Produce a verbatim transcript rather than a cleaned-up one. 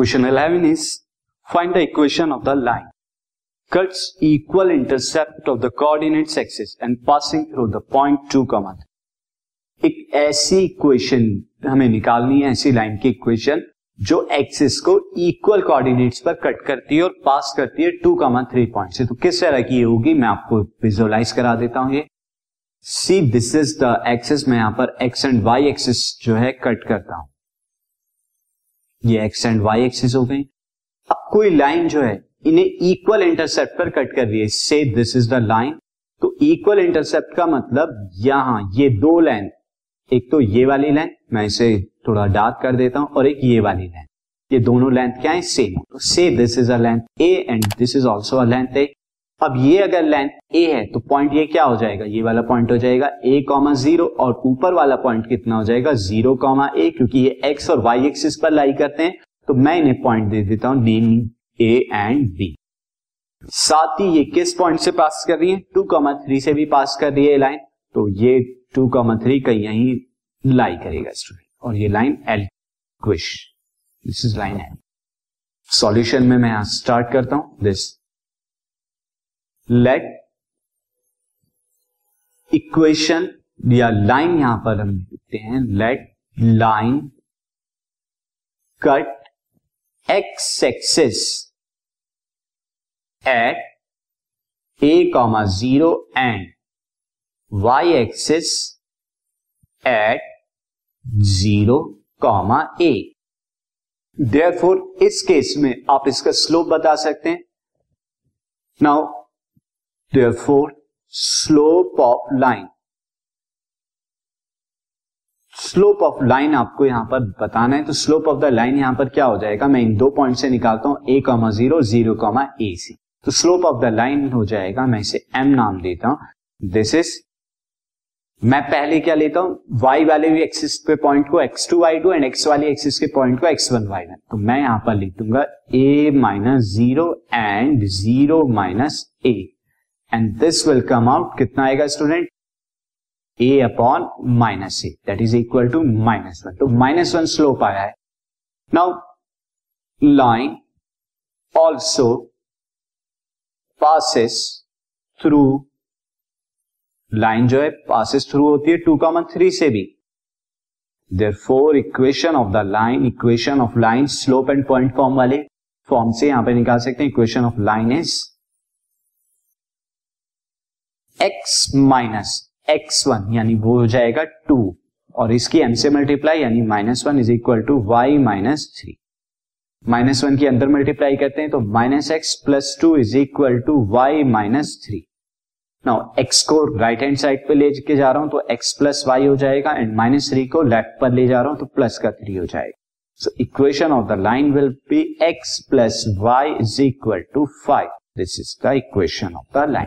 Question eleven is find the equation of the line cuts equal intercept of the coordinates axis and passing through the point two comma three. एक ऐसी equation हमें निकालनी है, ऐसी line की equation जो axis को equal coordinates पर कट करती है और पास करती है टू कॉमा थ्री पॉइंट से। तो किस तरह की ये होगी मैं आपको विजुअलाइज करा देता हूं। ये see this is the axis, मैं यहां पर एक्स एंड वाई एक्सिस जो है कट करता हूं, ये एक्स एंड वाई एक्सिस हो गई। अब कोई लाइन जो है इन्हें इक्वल इंटरसेप्ट पर कट कर रही है, say this is the line. तो इक्वल इंटरसेप्ट का मतलब यहां ये दो लाइन, एक तो ये वाली लाइन, मैं इसे थोड़ा डार्क कर देता हूं, और एक ये वाली लाइन, ये दोनों लेंथ क्या है सेम। तो say this is a length a and this is also a length a. अब ये अगर लेंथ ए है तो पॉइंट ये क्या हो जाएगा, ये वाला पॉइंट हो जाएगा ए कॉमा जीरो, और ऊपर वाला पॉइंट कितना हो जाएगा जीरो कॉमा ए, क्योंकि ये एक्स और वाई एक्सिस पर लाई करते हैं। तो मैं इन्हें पॉइंट दे देता हूं नेम ए एंड बी। साथ ही ये किस पॉइंट से पास कर रही है, टू कॉमा थ्री से भी पास कर रही है लाइन। तो ये टू कॉमा थ्री कहीं यहीं लाई करेगा स्टूडेंट, और ये line L question this is line L. Solution में मैं यहां स्टार्ट करता हूं दिस लेट इक्वेशन या लाइन, यहां पर हम लिखते हैं let line cut x axis at a comma zero and y axis at zero comma a. Therefore इस केस में आप इसका स्लोप बता सकते हैं। Now Therefore, slope of line, slope of line आपको यहां पर बताना है। तो slope of the line यहां पर क्या हो जाएगा, मैं इन दो पॉइंट से निकालता हूं a comma zero zero comma ए से। तो slope of the line हो जाएगा, मैं इसे m नाम देता हूं। दिस इज, मैं पहले क्या लेता हूं, y वाले भी एक्सिस पे पॉइंट को x two y two and x वाले एक्सिस के पॉइंट को एक्स वन वाई वन। तो मैं यहां पर लिख दूंगा a minus zero and zero minus a। And this will come out, कितना आएगा student, a upon minus a, that is equal to minus one. तो minus वन slope आया है। Now line also passes through, line जो है passes through होती है to comma three से भी। Therefore equation of the line, equation of line slope and point form वाले फॉर्म से यहां पे निकाल सकते हैं। Equation of line is x minus x one, यानी वो हो जाएगा टू, और इसकी m से मल्टीप्लाई यानी minus one is equal to y minus three. Minus one के अंदर मल्टीप्लाई करते हैं तो minus x plus two is equal to y minus three. Now x को राइट हैंड साइड पे ले के जा रहा हूं तो x प्लस वाई हो जाएगा, एंड माइनस थ्री को लेफ्ट पर ले जा रहा हूं तो प्लस का थ्री हो जाएगा। So equation of the line will be x plus y is equal to five. This is the equation of the line.